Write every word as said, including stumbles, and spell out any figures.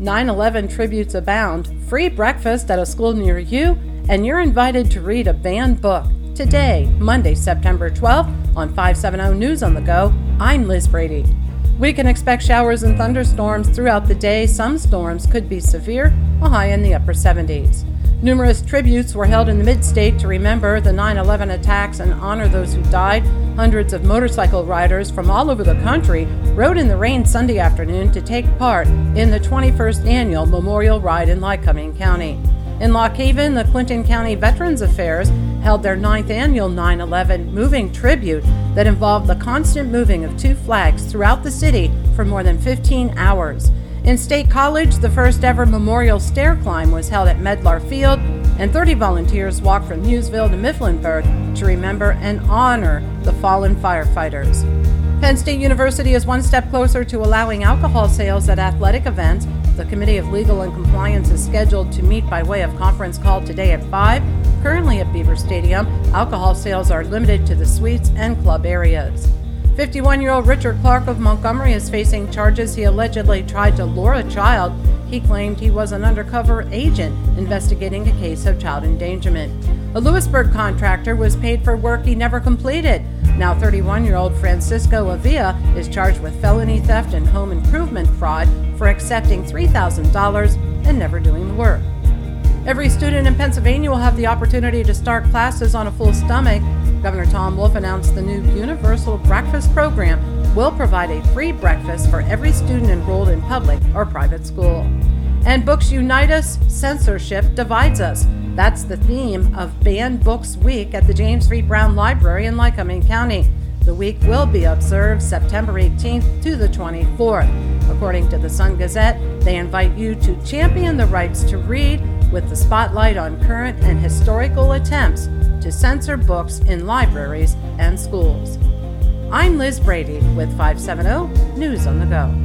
nine eleven tributes abound, free breakfast at a school near you, and you're invited to read a banned book. Today, Monday, September twelfth, on five seventy News on the Go, I'm Liz Brady. We can expect showers and thunderstorms throughout the day. Some storms could be severe, a high in the upper seventies. Numerous tributes were held in the mid-state to remember the nine eleven attacks and honor those who died. Hundreds of motorcycle riders from all over the country rode in the rain Sunday afternoon to take part in the twenty-first annual Memorial Ride in Lycoming County. In Lock Haven, the Clinton County Veterans Affairs held their ninth annual nine eleven moving tribute that involved the constant moving of two flags throughout the city for more than fifteen hours. In State College, the first ever memorial stair climb was held at Medlar Field, and thirty volunteers walked from Newsville to Mifflinburg to remember and honor the fallen firefighters. Penn State University is one step closer to allowing alcohol sales at athletic events. The Committee of Legal and Compliance is scheduled to meet by way of conference call today at five. Currently at Beaver Stadium, alcohol sales are limited to the suites and club areas. fifty-one-year-old Richard Clark of Montgomery is facing charges he allegedly tried to lure a child. He claimed he was an undercover agent investigating a case of child endangerment. A Lewisburg contractor was paid for work he never completed. Now thirty-one-year-old Francisco Avila is charged with felony theft and home improvement fraud for accepting three thousand dollars and never doing the work. Every student in Pennsylvania will have the opportunity to start classes on a full stomach. Governor Tom Wolf announced the new Universal Breakfast Program will provide a free breakfast for every student enrolled in public or private school. And books unite us, censorship divides us. That's the theme of Banned Books Week at the James V. Brown Library in Lycoming County. The week will be observed September eighteenth to the twenty-fourth. According to the Sun Gazette, they invite you to champion the rights to read with the spotlight on current and historical attempts to censor books in libraries and schools. I'm Liz Brady with five seventy News on the Go.